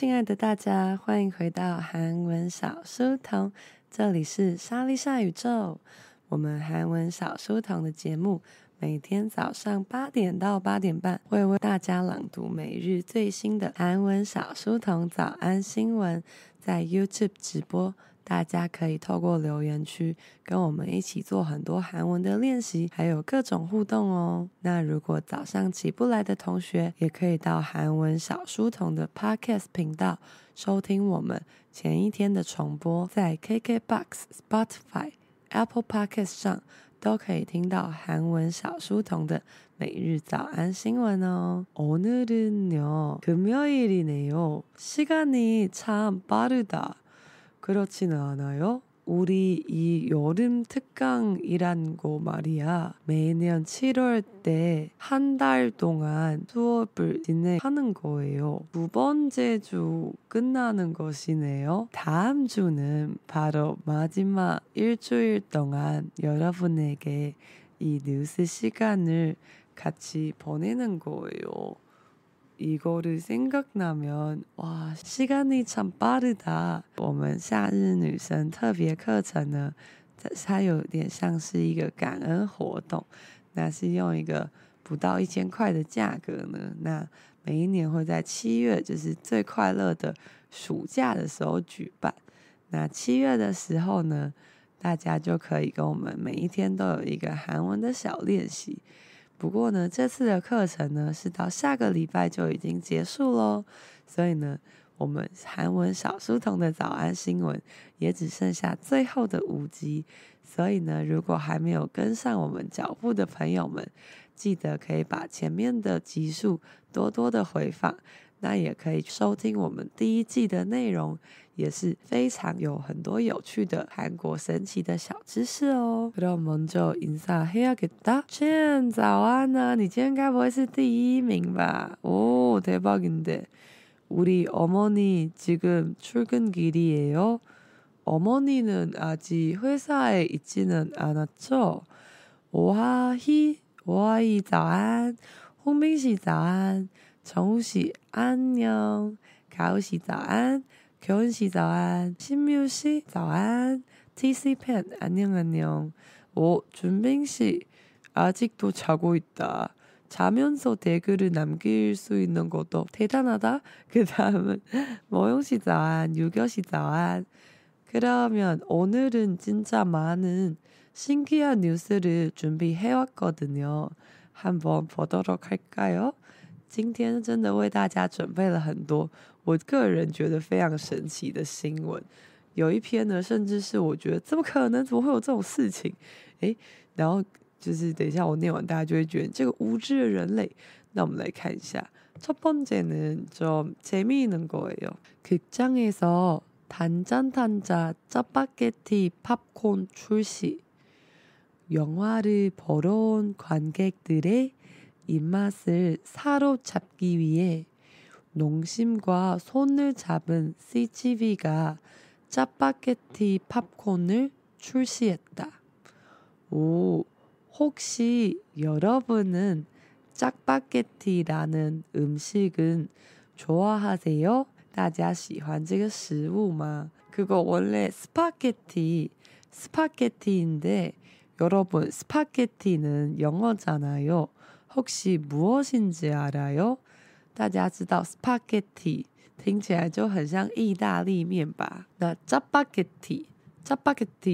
亲爱的大家，欢迎回到韩文小书童，这里是莎莉莎宇宙。我们韩文小书童的节目每天早上8点到8点半会为大家朗读每日最新的韩文小书童早安新闻，在 YouTube 直播，大家可以透过留言区跟我们一起做很多韩文的练习，还有各种互动哦。那如果早上起不来的同学，也可以到韩文小书童的 Podcast 频道收听我们前一天的重播，在 KKBOX、Spotify、Apple Podcast 上都可以听到韩文小书童的每日早安新闻哦。오늘은요 금요일이네요。시간이 참 빠르다。 그렇지는 않아요? 우리 이 여름 특강이란 거 말이야. 매년 7월 때 한 달 동안 수업을 진행하는 거예요. 두 번째 주 끝나는 것이네요. 다음 주는 바로 마지막 일주일 동안 여러분에게 이 뉴스 시간을 같이 보내는 거예요. 이거를 생각나면 와 시간이 참 빠르다. 我们夏日女神特别课程呢，它有点像是一个感恩活动， 那是用一个不到1000块的价格呢， 那每一年会在7月， 就是最快乐的暑假的时候举办。 那7月的时候呢， 大家就可以跟我们每一天都有一个韩文的小练习。 不过呢， 这次的课程呢， 是到下个礼拜就已经结束咯， 所以呢， 我们韩文小书童的早安新闻 也只剩下最后的5集， 所以呢， 如果还没有跟上我们脚步的朋友们， 记得可以把前面的集数多多的回放， 那也可以收听我们第1季的内容， 也是非常有很多有趣的韩国神奇的小知识哦。 그럼 먼저 인사해야겠다. 첸, 早安啊, 你今天该不会是第1名吧? 오, 대박인데. 우리 어머니 지금 출근길이에요. 어머니는 아직 회사에 있지는 않았죠? 오하이, 早安. 홍민 씨, 早安. 정우 씨, 안녕. 가우 씨, 早安. 교훈 씨, 早安. 신미우 씨, 早安. TC 팬, 안녕. 오, 준빈 씨, 아직도 자고 있다. 자면서 댓글을 남길 수 있는 것도 대단하다. 그 다음은 모용 씨, 早安. 유교 씨, 早安. 그러면 오늘은 진짜 많은 신기한 뉴스를 준비해왔거든요. 한번 보도록 할까요? 今天真的为大家准备了很多我个人觉得非常神奇的新闻， 有一篇呢甚至是我觉得怎么可能怎么会有这种事情， 然后就是等一下我念完大家就会觉得这个无知的人类。 那我们来看一下。 첫 번째는 좀 재미있는 거예요. 극장에서 단짠단짠 짜파게티 팝콘 출시. 영화를 보러 온 관객들의 입맛을 사로잡기 위해 농심과 손을 잡은 CGV가 짜파게티 팝콘을 출시했다. 오, 혹시 여러분은 짜파게티라는 음식은 좋아하세요? 大家喜欢这个食物吗? 그거 원래 스파게티인데, 여러분 스파게티는 영어잖아요. 혹시 무엇인지 알아요? 大家知道 스파게티 听起来就很像意大利面吧。 那 짜파게티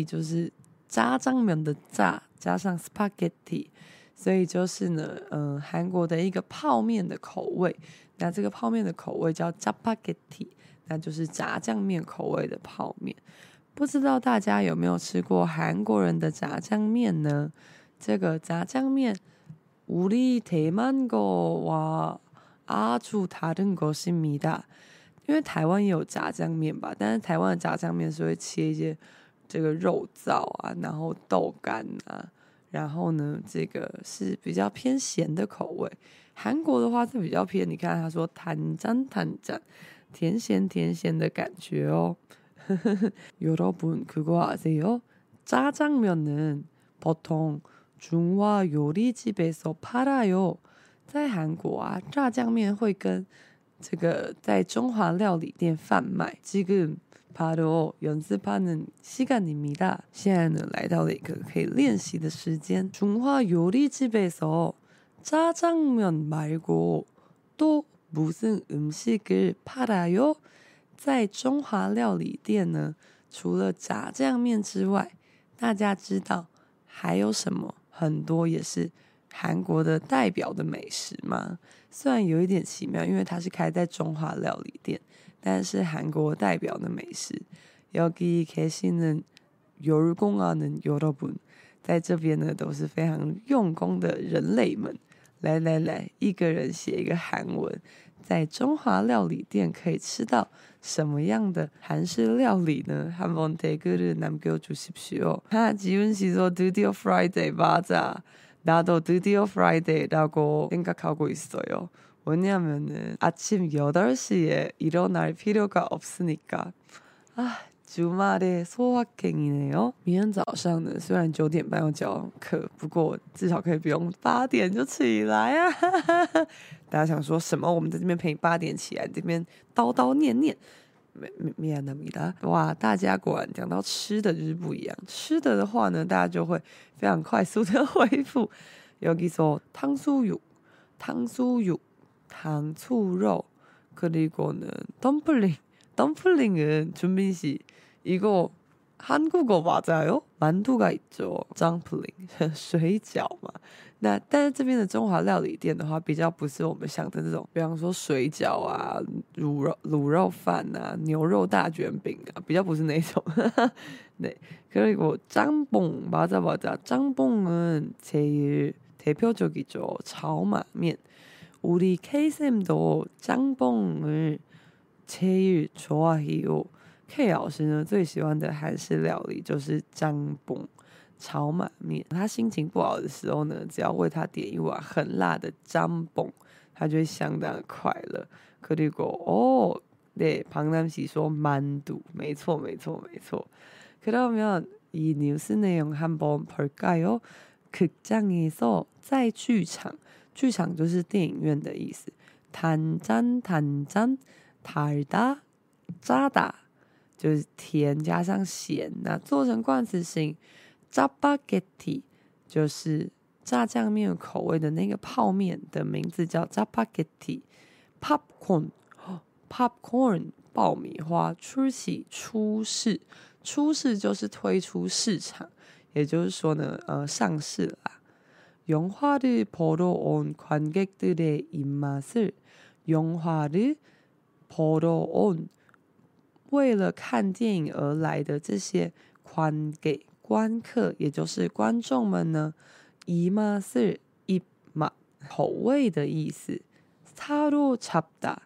就是炸酱面的炸， 加上 스파게티， 所以就是呢， 韩国的一个泡面的口味， 那这个泡面的口味叫 짜파게티， 那就是炸酱面口味的泡面。 不知道大家有没有吃过韩国人的炸酱面呢？ 这个炸酱面 우리 대만 거와 아주 다른 것입니다. 因为台湾也有炸酱面吧， 但是台湾的炸酱面是会切一些这个肉燥啊，然后豆干啊， 然后呢这个是比较偏咸的口味。 韩国的话是比较偏， 你看他说 단짠단짠， 甜咸甜咸的感觉哦。 여러분 그거 아세요? 짜장면은 보통 중화 요리집에서 팔아요. 在韩国啊，炸酱面会跟这个在中华料理店贩卖。现在呢来到了一个可以练习的时间。中华料理집에서 짜장면 말고 또 무슨 음식을 팔아요？在中华料理店呢，除了炸酱面之外，大家知道还有什么很多也是韩国的代表的美食吗？虽然有一点奇妙，因为它是开在中华料理店，但是韩国代表的美食。여기 계시는 열공하는 여러분，在这边呢都是非常用功的人类们。来来来，一个人写一个韩文。在中华料理店可以吃到什么样的韩式料理呢？한번 댓글을 남겨주십시오。지훈 씨说드디어 Friday 맞아。나도 드디어 Friday라고 생각하고 있어요. 왜냐면은 아침 8시에 일어날 필요가 없으니까. 아, 주말에 소확행이네요. 明天早上呢，虽然9点半要交网课，不过至少可以不用8点就起来啊。大家想说什么？我们在这边陪你8点起来，这边叨叨念念。哇，大家果然讲到吃的就是不一样。吃的的话呢，大家就会非常快速的恢复。여기서 탕수육, 탕수육, 그리고는 덤플링. 덤플링은 준빈 씨, 이거 한국어 맞아요? 만두가 있죠. 덤플링, 水饺嘛。那但是这边的中华料理店的话，比较不是我们想的这种，比方说水饺啊、卤肉饭啊、牛肉大卷饼啊，比较不是那种。对，그리고 짬뽕 맞아. 짬뽕은 제일 대표적이죠.炒马面. 우리 K쌤도 짬뽕을 제일 좋아해요. K 老师呢最喜欢的韩式料理就是짬뽕。炒马面，他心情不好的时候呢，只要为他点一碗很辣的짬뽕，他就会相当的快乐。그리고哦，对，방남씨说만두，没错。그러면 이 뉴스 내용 한번 볼까요？극장에서，在剧场，剧场就是电影院的意思。단짠，달다，짜다，就是甜加上咸，那做成冠词型。Jjapaghetti 就是炸酱面口味的那个泡面的名字叫 Jjapaghetti。 Popcorn 爆米花，出市就是推出市场，也就是说呢上市了。영화를 보러 온 관객들의 입맛을，영화를 보러 온，为了看电影而来的这些观客，也就是观众们呢，입맛을 입맛口味的意思。사로잡다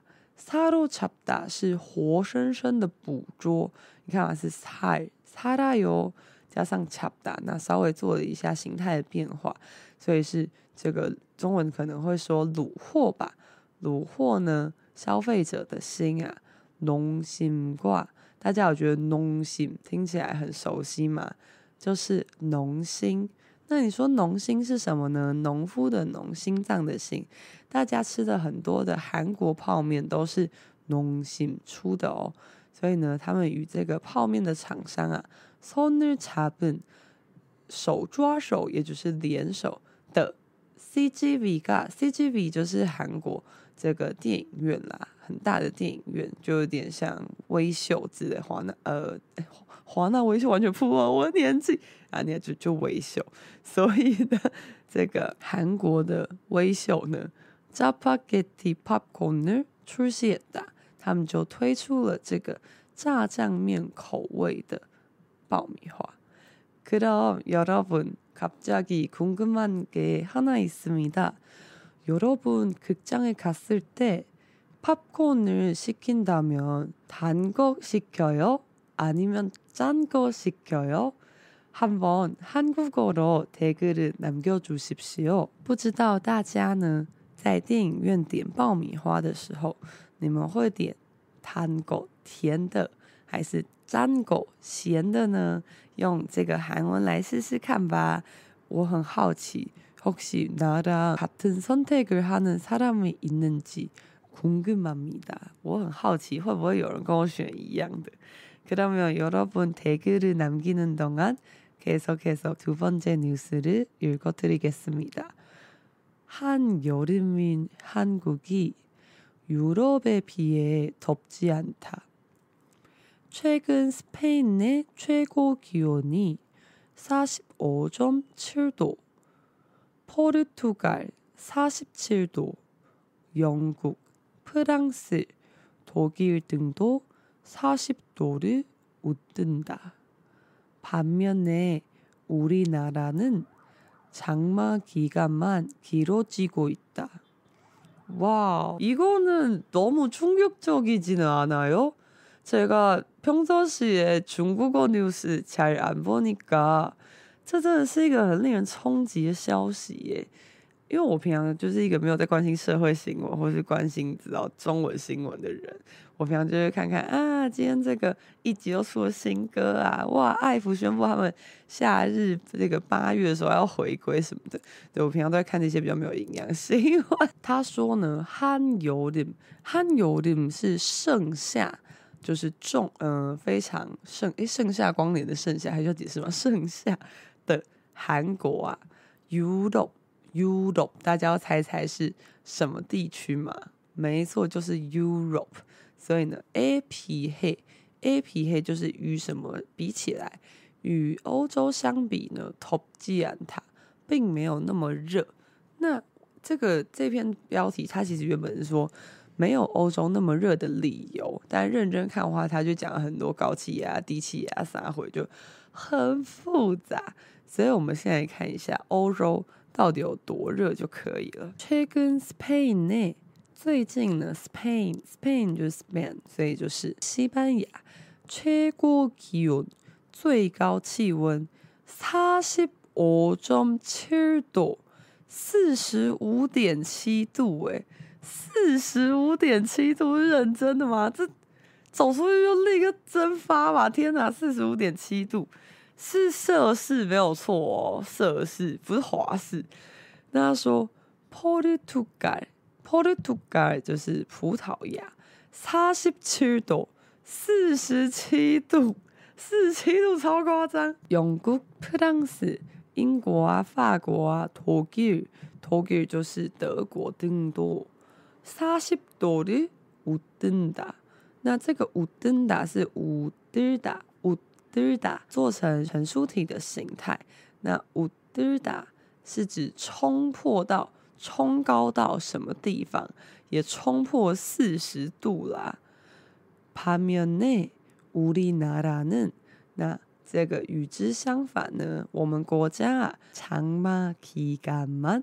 是活生生的捕捉。你看嘛，是사라요加上잡다，那稍微做了一下形态的变化，所以是这个中文可能会说虏获吧。虏获呢，消费者的心啊，농심과，大家有觉得농심听起来很熟悉吗？就是农心。那你说农心是什么呢？农夫的农，心脏的心。大家吃的很多的韩国泡面都是农心出的哦，所以呢他们与这个泡面的厂商啊，손을 잡은，手抓手，也就是联手的 CGV 噶， CGV 就是韩国这个电影院啦，很大的电影院，就有点像微秀之类的华纳微秀，完全不忘我年纪啊，你就微秀。所以呢，这个韩国的微秀呢 ，Jjapaghetti popcorn 出现的，他们就推出了这个炸酱面口味的爆米花。그럼 여러분 갑자기 궁금한 게 하나 있습니다。여러분 극장에 갔을 때 팝콘을 시킨다면 단 거 시켜요? 아니면 짠 거 시켜요? 한번 한국어로 댓글을 남겨주십시오. 不知道大家呢在电影院点爆米花的时候，你们会点단거甜的还是짠거咸的呢？用这个韩文来试试看吧。我很好奇，혹시 나랑 같은 선택을 하는 사람이 있는지 궁금합니다。我很好奇会不会有人跟我选一样的。그러면여러분댓글을남기는동안계속해서두번째뉴스를읽어드리겠습니다。한여름인한국이유럽에비해덥지않다。최근스페인의최고기온이45.7도, 포르투갈 47도, 영국, 프랑스, 독일 등도 40도를 웃돈다. 반면에 우리나라는 장마 기간만 길어지고 있다. 와, 이거는 너무 충격적이지는 않아요? 제가 평소시에 중국어 뉴스 잘 안 보니까 这真的是一个很令人冲击的消息耶。因为我平常就是一个没有在关心社会新闻或是关心知道中文新闻的人，我平常就会看看啊，今天这个一集又出了新歌啊，哇，艾芙宣布他们夏日这个8月的时候要回归什么的，对，我平常都在看这些比较没有营养新闻。他说呢，한여름是盛夏。就是非常盛夏光年的盛夏，还需要解释吗？盛夏的韩国啊 Europe 大家要猜猜是什么地区嘛？没错，就是 Europe。 所以呢 A 皮黑就是与什么比起来，与欧洲相比呢，덥지 않다并没有那么热。那这篇标题它其实原本是说没有欧洲那么热的理由，但认真看的话，他就讲了很多高气压、低气压、啥回就很复杂。所以我们现在看一下欧洲到底有多热就可以了。최근 스페인에最近呢 ，Spain 就是 Spain， 所以就是西班牙。최고기온最高气温 45.7도 45.7度哎。45.7度是认真的吗？这走出去就立刻蒸发吧！天哪，45.7度是摄氏没有错哦，摄氏不是华氏。那他说 ，Portugal 就是葡萄牙，47度，47度，47度超夸张。英国、프랑스英国啊、法国啊、독일就是德国更多。40도를 웃든다。那这个웃든다是웃들다做成陈述体的形态。那웃들다是指冲破到、冲高到什么地方，也冲破40度啦。반면에 우리나라는那这个与之相反呢，我们国家啊，장마 기간만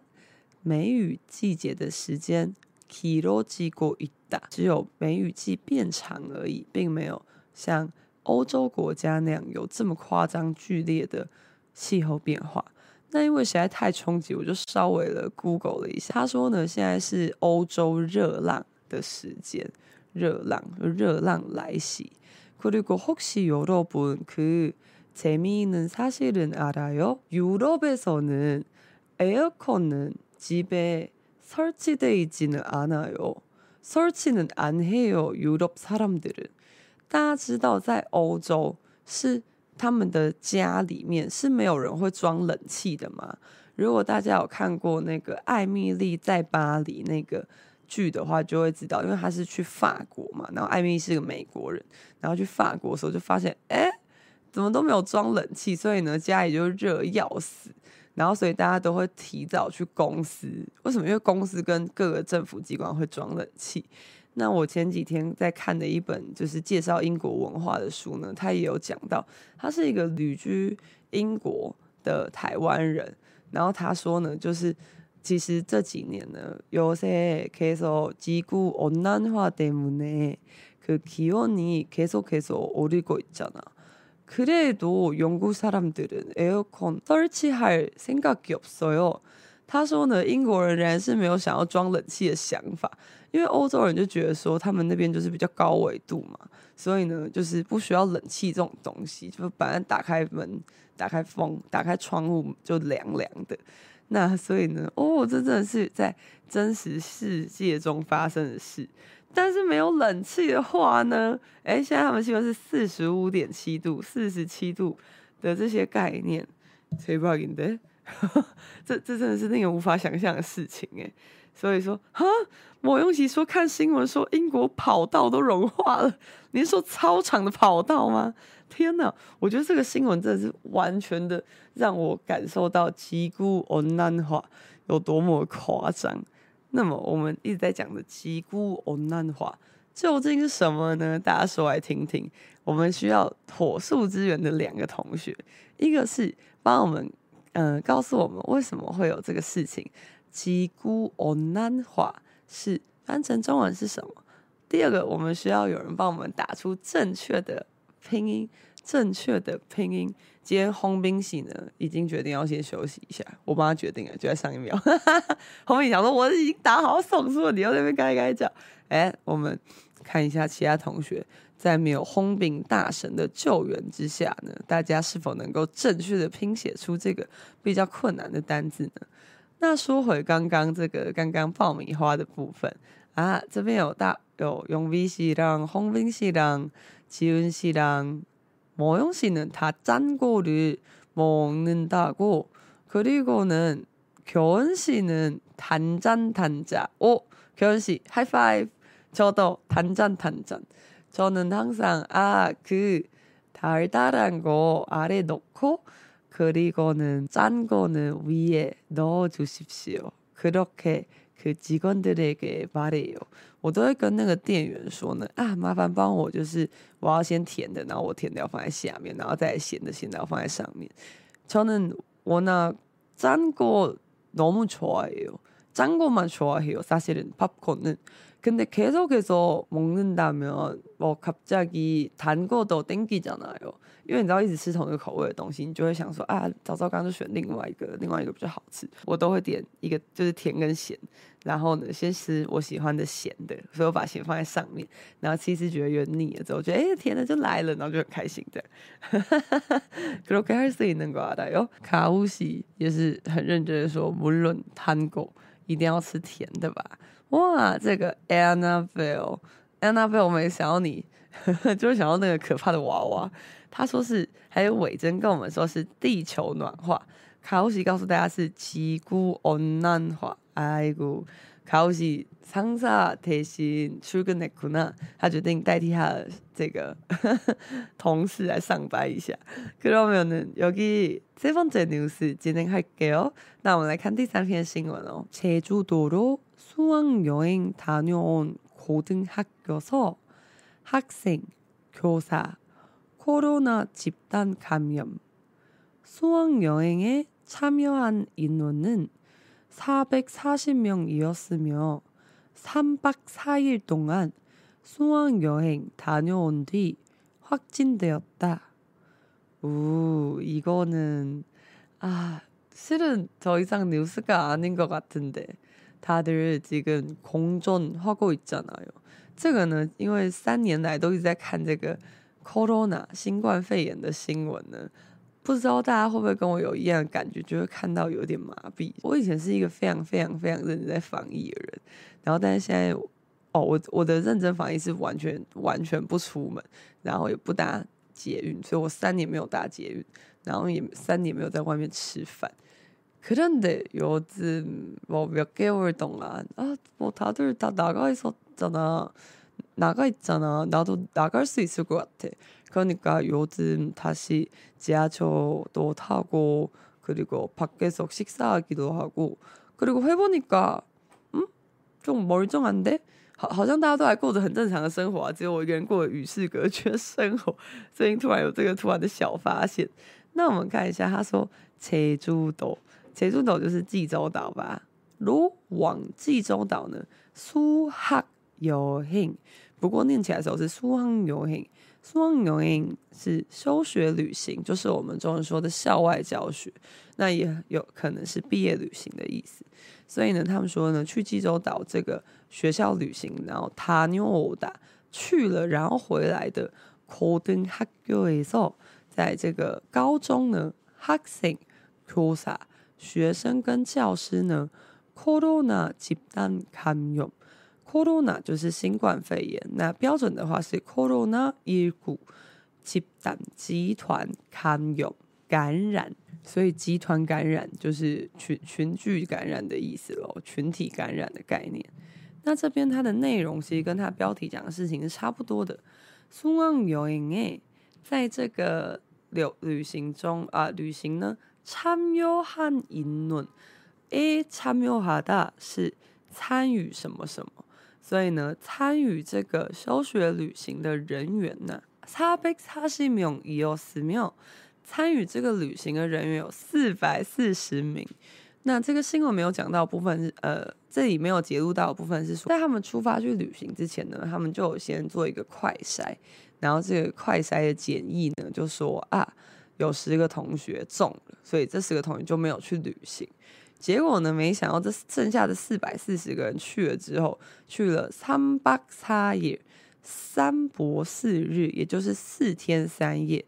梅雨季节的时间。길어지고 있다只有梅雨季变长而已，并没有像欧洲国家那样有这么夸张剧烈的气候变化。那因为实在太冲击，我就稍微的 Google 了一下。他说呢，现在是欧洲热浪的时间，热浪来袭。그리고 혹시 여러분 그 재미있는 사실은 알아요? 유럽에서는 에어컨은 집에 설치돼 있지는 않아요. 설치는 안 해요. 유럽 사람들은. 大家知道在欧洲是他们的家里面是没有人会装冷气的吗？如果大家有看过那个《艾蜜莉在巴黎》那个剧的话，就会知道，因为他是去法国嘛，然后艾蜜莉是个美国人，然后去法国的时候就发现，怎么都没有装冷气，所以呢，家里就热要死。然后所以大家都会提早去公司，为什么？因为公司跟各个政府机关会装冷气。那我前几天在看的一本就是介绍英国文化的书呢，它也有讲到，他是一个旅居英国的台湾人，然后他说呢，就是其实这几年呢，요새 계속 지구 온난화 때문에 그 기온이 계속해서 오르고 있잖아。그래도 영국 사람들은 에어컨 설치할 생각이 없어요。他说呢，英国人仍然是没有想要装冷气的想法，因为欧洲人就觉得说他们那边就是比较高纬度嘛，所以呢就是不需要冷气这种东西，就反正打开门、打开风、打开窗户就凉凉的。那所以呢，哦，这真的是在真实世界中发生的事。但是没有冷气的话呢，哎，现在他们气温是 45.7 度、47度的这些概念，这真的是令人无法想象的事情哎。所以说，哈，某用喜说看新闻说英国跑道都融化了，你是说操场的跑道吗？天哪，我觉得这个新闻真的是完全的让我感受到极孤温暖化有多么夸张。那么我们一直在讲的极孤温暖化究竟是什么呢？大家说来听听。我们需要火速支援的两个同学，一个是帮我们告诉我们为什么会有这个事情。极孤温暖化是翻成中文是什么？第二个，我们需要有人帮我们打出正确的拼音，正确的拼音。今天洪斌喜呢，已经决定要先休息一下，我帮他决定了，就在上一秒。洪斌想说，我已经打好送出了，你又在那边该该叫。哎，我们看一下其他同学在没有轰饼大神的救援之下呢，大家是否能够正确的拼写出这个比较困难的单字呢？那说回刚刚爆米花的部分啊，这边有用 V 西让、轰饼西让、气温西让、某用西呢，他沾过的먹는다고，그리고교훈씨는 단짠단짠。哦，교훈씨 high five。저도 단짠단짠。저는 항상 그 달달한 거 아래 넣고 그리고는 짠 거는 위에 넣어 주십시오。그렇게 그 직원들에게 말해요。我都会跟那个店员说呢，啊，麻烦帮我，就是我要先甜的，然后我甜的要放在下面，然后再咸的咸的要放在上面。저는 워낙 짠 거 너무 좋아해요。짠 것만 좋아해요. 사실은 팝콘은. 근데 계속해서 먹는다면 뭐 갑자기 단 거 더 땡기잖아요. 因为你知道一直吃同一个口味的东西，你就会想说啊，早知道刚刚就选另外一个，另外一个比较好吃。我都会点一个，就是甜跟咸，然后呢，先吃我喜欢的咸的，所以我把咸放在上面，然后其实觉得有点腻了之后，觉得哎，甜的就来了，然后就很开心的。 그렇게 할 수 있는 거알아요。가우시也是很认真的说，无论 단거一定要吃甜的吧。 哇，这个 Annabelle， 我们想要你就是想要那个可怕的娃娃。他说是，还有伟珍跟我们说是地球暖化，卡乌西告诉大家是极孤温暖化。哎呦，卡乌西상사 대신 출근했구나，他决定代替他的这个同事来上班一下。그러면은여기세 번째 뉴스 진행할게요。那我们来看第三篇新闻哦。제주도로 수학여행 다녀온 고등학교에서 학생, 교사, 코로나 집단 감염. 수학여행에 참여한 인원은 440명이었으며 3박 4일 동안 수학여행 다녀온 뒤 확진되었다. 우, 이거는 실은 더 이상 뉴스가 아닌 것 같은데 다들 지금 공존하고 있잖아요. 这个呢，因为3年来都一直在看这个 corona 新冠肺炎的新闻呢，不知道大家会不会跟我有一样的感觉，就会看到有点麻痹。我以前是一个非常非常非常认真在防疫的人，然后但是现在，我的认真防疫是完全不出门，然后也不搭捷运，所以我3年没有搭捷运，然后也3年没有在外面吃饭。그런데요즘뭐몇개월동안뭐 다들 다 나가 있었잖아. 나가 있잖아. 나도 나갈 수 있을 것 같아. 그러니까 요즘 다시 지하철도 타고 그리고 밖에서 식사하기도 하고 그리고 해보니까 좀 멀쩡한데? 好像大家都还过着很正常的生活啊，只有我一个人过着与世隔绝的生活。最近突然有这个突然的小发现。那我们看一下，他说제주도。济州岛就是济州岛吧。如往济州岛呢，苏哈游行，不过念起来的时候是苏杭游行。苏杭游行是休学旅行，就是我们中文说的校外教学，那也有可能是毕业旅行的意思。所以呢，他们说呢，去济州岛这个学校旅行，然后塔纽欧达去了，然后回来的。고등학교에서在这个高中呢，학생、교사 学生跟教师呢 Corona 집단 감염 Corona 就是新冠肺炎，那标准的话是 Corona 19 집단集团 감염 感染，所以集团感染就是 群聚感染的意思咯，群体感染的概念。那这边它的内容其实跟它标题讲的事情是差不多的。수학여행에在这个旅行中啊，旅行呢참여한 인원 에 참여하다是参与什么什么，所以呢参与这个休学旅行的人员呢440명 이었으며参与这个旅行的人员有440名。那这个新闻没有讲到的部分是这里没有揭露到的部分是说，在他们出发去旅行之前呢，他们就有先做一个快筛，然后这个快筛的检疫呢就说啊有10个同学中了，所以这10个同学就没有去旅行。结果呢没想到这剩下的440个人去了之后，去了3泊4日，也就是4天3夜。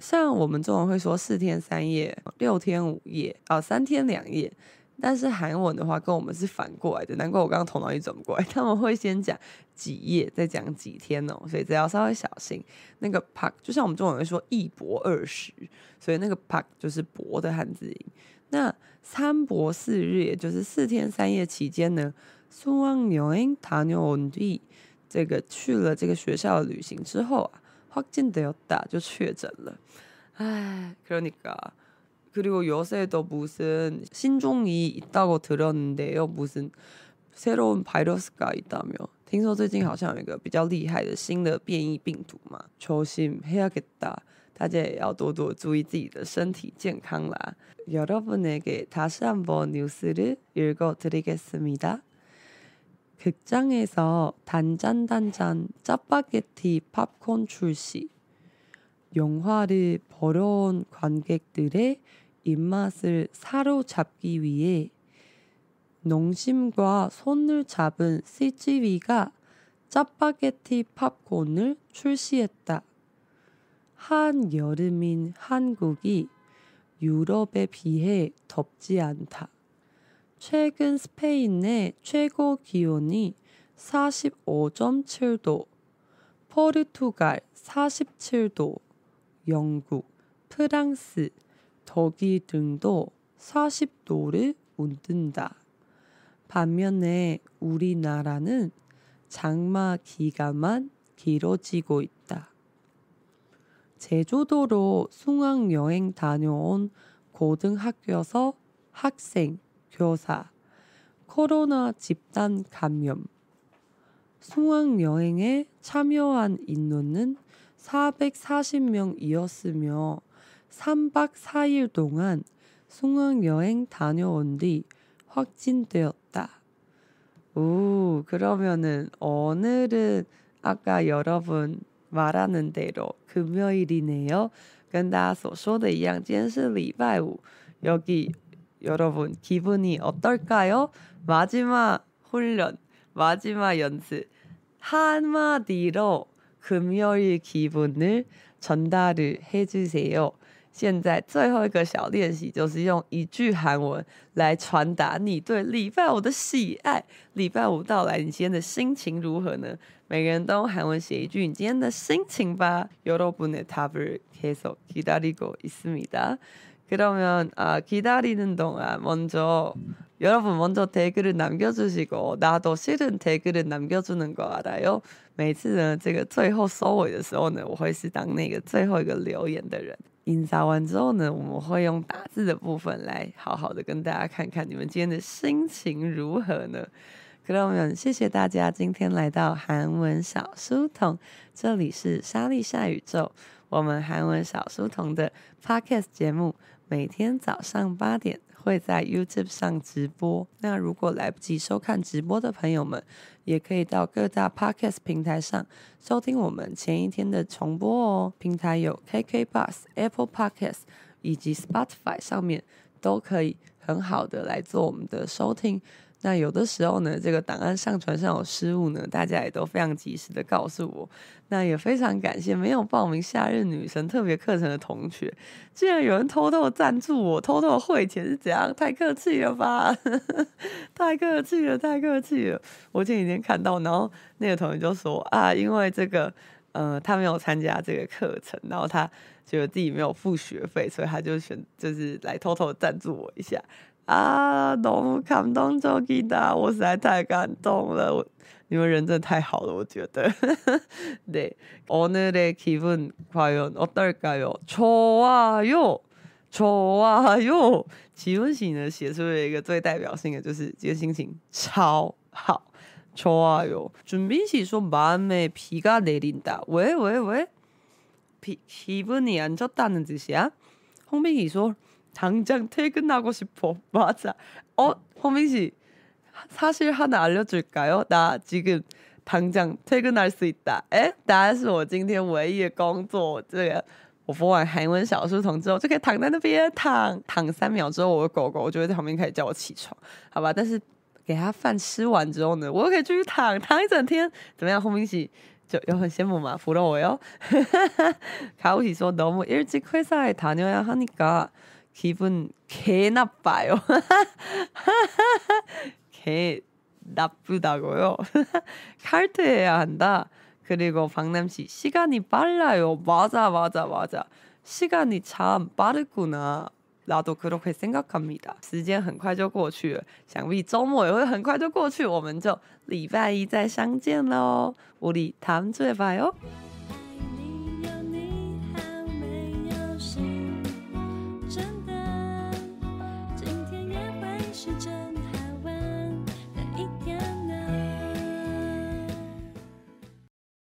像我们中文会说4天3夜、6天5夜、3天2夜，但是韩文的话跟我们是反过来的，难怪我刚刚头脑一转不过来，他们会先讲几夜再讲几天哦，所以这要稍微小心。那个 pak 就像我们中文会说1泊20，所以那个 pak 就是泊的汉字音。那3泊4日也就是4天3夜期间呢，수학여행 다녀온 뒤这个去了这个学校的旅行之后啊，확진되었다就确诊了。哎，그러니까 그리고 요새도 무슨 신종이 있다고 들었는데요. 무슨 새로운 바이러스가 있다며. 听说最近好像有一个比较厉害的新的变异病毒嘛。조심해야겠다。大家也要多多注意自己的身体健康啦。여러분에게 다시 한번 뉴스를 읽어드리겠습니다. 극장에서 단짠단짠 짜파게티 팝콘 출시. 영화를 보러 온 관객들의 입맛을 사로잡기 위해 농심과 손을 잡은 CGV가 짜파게티 팝콘을 출시했다. 한여름인 한국이 유럽에 비해 덥지 않다. 최근 스페인의 최고 기온이 45.7도, 포르투갈 47도, 영국, 프랑스, 독일 등도 40도를 웃는다. 반면에 우리나라는 장마 기간만 길어지고 있다. 제주도로 수학여행 다녀온 고등학교에서 학생, 교사, 코로나 집단 감염. 수학여행에 참여한 인원은 440명이었으며 3박 4일 동안 수학여행 다녀온 뒤 확진되었다. 오, 그러면은 오늘은 아까 여러분 말하는 대로 금요일이네요. 跟大家所说的一样, 今天是礼拜五. 여기 여러분 기분이 어떨까요? 마지막 훈련, 마지막 연습. 한마디로 금요일 기분을 전달을 해주세요. 现在最后一个小练习就是用一句韩文来传达你对礼拜五的喜爱。礼拜五到来，你今天的心情如何呢？ 每个人都用韩文写一句你今天的心情吧。 여러분의 답을 계속 기다리고 있습니다. 그러면 기다리는 동안 여러분 먼저 댓글을 남겨주시고, 나도 싫은 댓글을 남겨주는 거 알아요? 每次呢这个最后收尾的时候呢，我会是当那个最后一个留言的人。 印刷完之后呢，我们会用打字的部分来好好的跟大家看看你们今天的心情如何呢。 그러면 谢谢大家今天来到韩文小书童，这里是莎莉夏宇宙，我们韩文小书童的 Podcast 节目， 每天早上8点。 会在 YouTube 上直播， 那如果来不及收看直播的朋友们， 也可以到各大 Podcast 平台上收听我们前一天的重播哦。 平台有 KKBOX、 Apple Podcast 以及 Spotify 上面， 都可以很好的来做我们的收听。那有的时候呢，这个档案上传上有失误呢，大家也都非常及时的告诉我。那也非常感谢没有报名夏日女神特别课程的同学，竟然有人偷偷赞助我，偷偷汇钱是怎样？太客气了吧太客气了，太客气了。我前几天看到，然后那个同学就说啊，因为这个他没有参加这个课程，然后他觉得自己没有付学费，所以他就就是来偷偷赞助我一下啊！너무감동적이다，我实在太感动了，你们人真的太好了，我觉得。对，오늘의 기분 과연 어떨까요？좋아요，좋아요。奇文喜呢写出了一个最代表性的，就是今天心情超好。좋아요。준빈씨说마음에 비가 내린다。왜？기분이 안 좋다는 뜻이야？홍빈씨说당장 퇴근하고 싶어。맞아。홍빈씨 사실 하나 알려줄까요？나지금 당장 퇴근할 수 있다。答案是我今天唯一的工作。这个我播完韩文小书童之后就可以躺在那边躺3秒之后，我的狗狗就会在旁边开始叫我起床，好吧？但是给他饭吃完之后呢，我又可以继续躺一整天，怎么样？홍빈씨就有很羡慕嘛，服了我哟。卡乌喜说너무 일찍 회사에 다녀야 하니까 기분 개 나빠요。개 나쁘다고요。칼퇴해야한다。그리고 박남 씨 시간이 빨라요。맞아。시간이 참 빠르구나。나도그렇게생각합니다。时间很快就过去了，想必周末也会很快就过去，我们就礼拜一再相见喽。우리 다음 주에 봐요。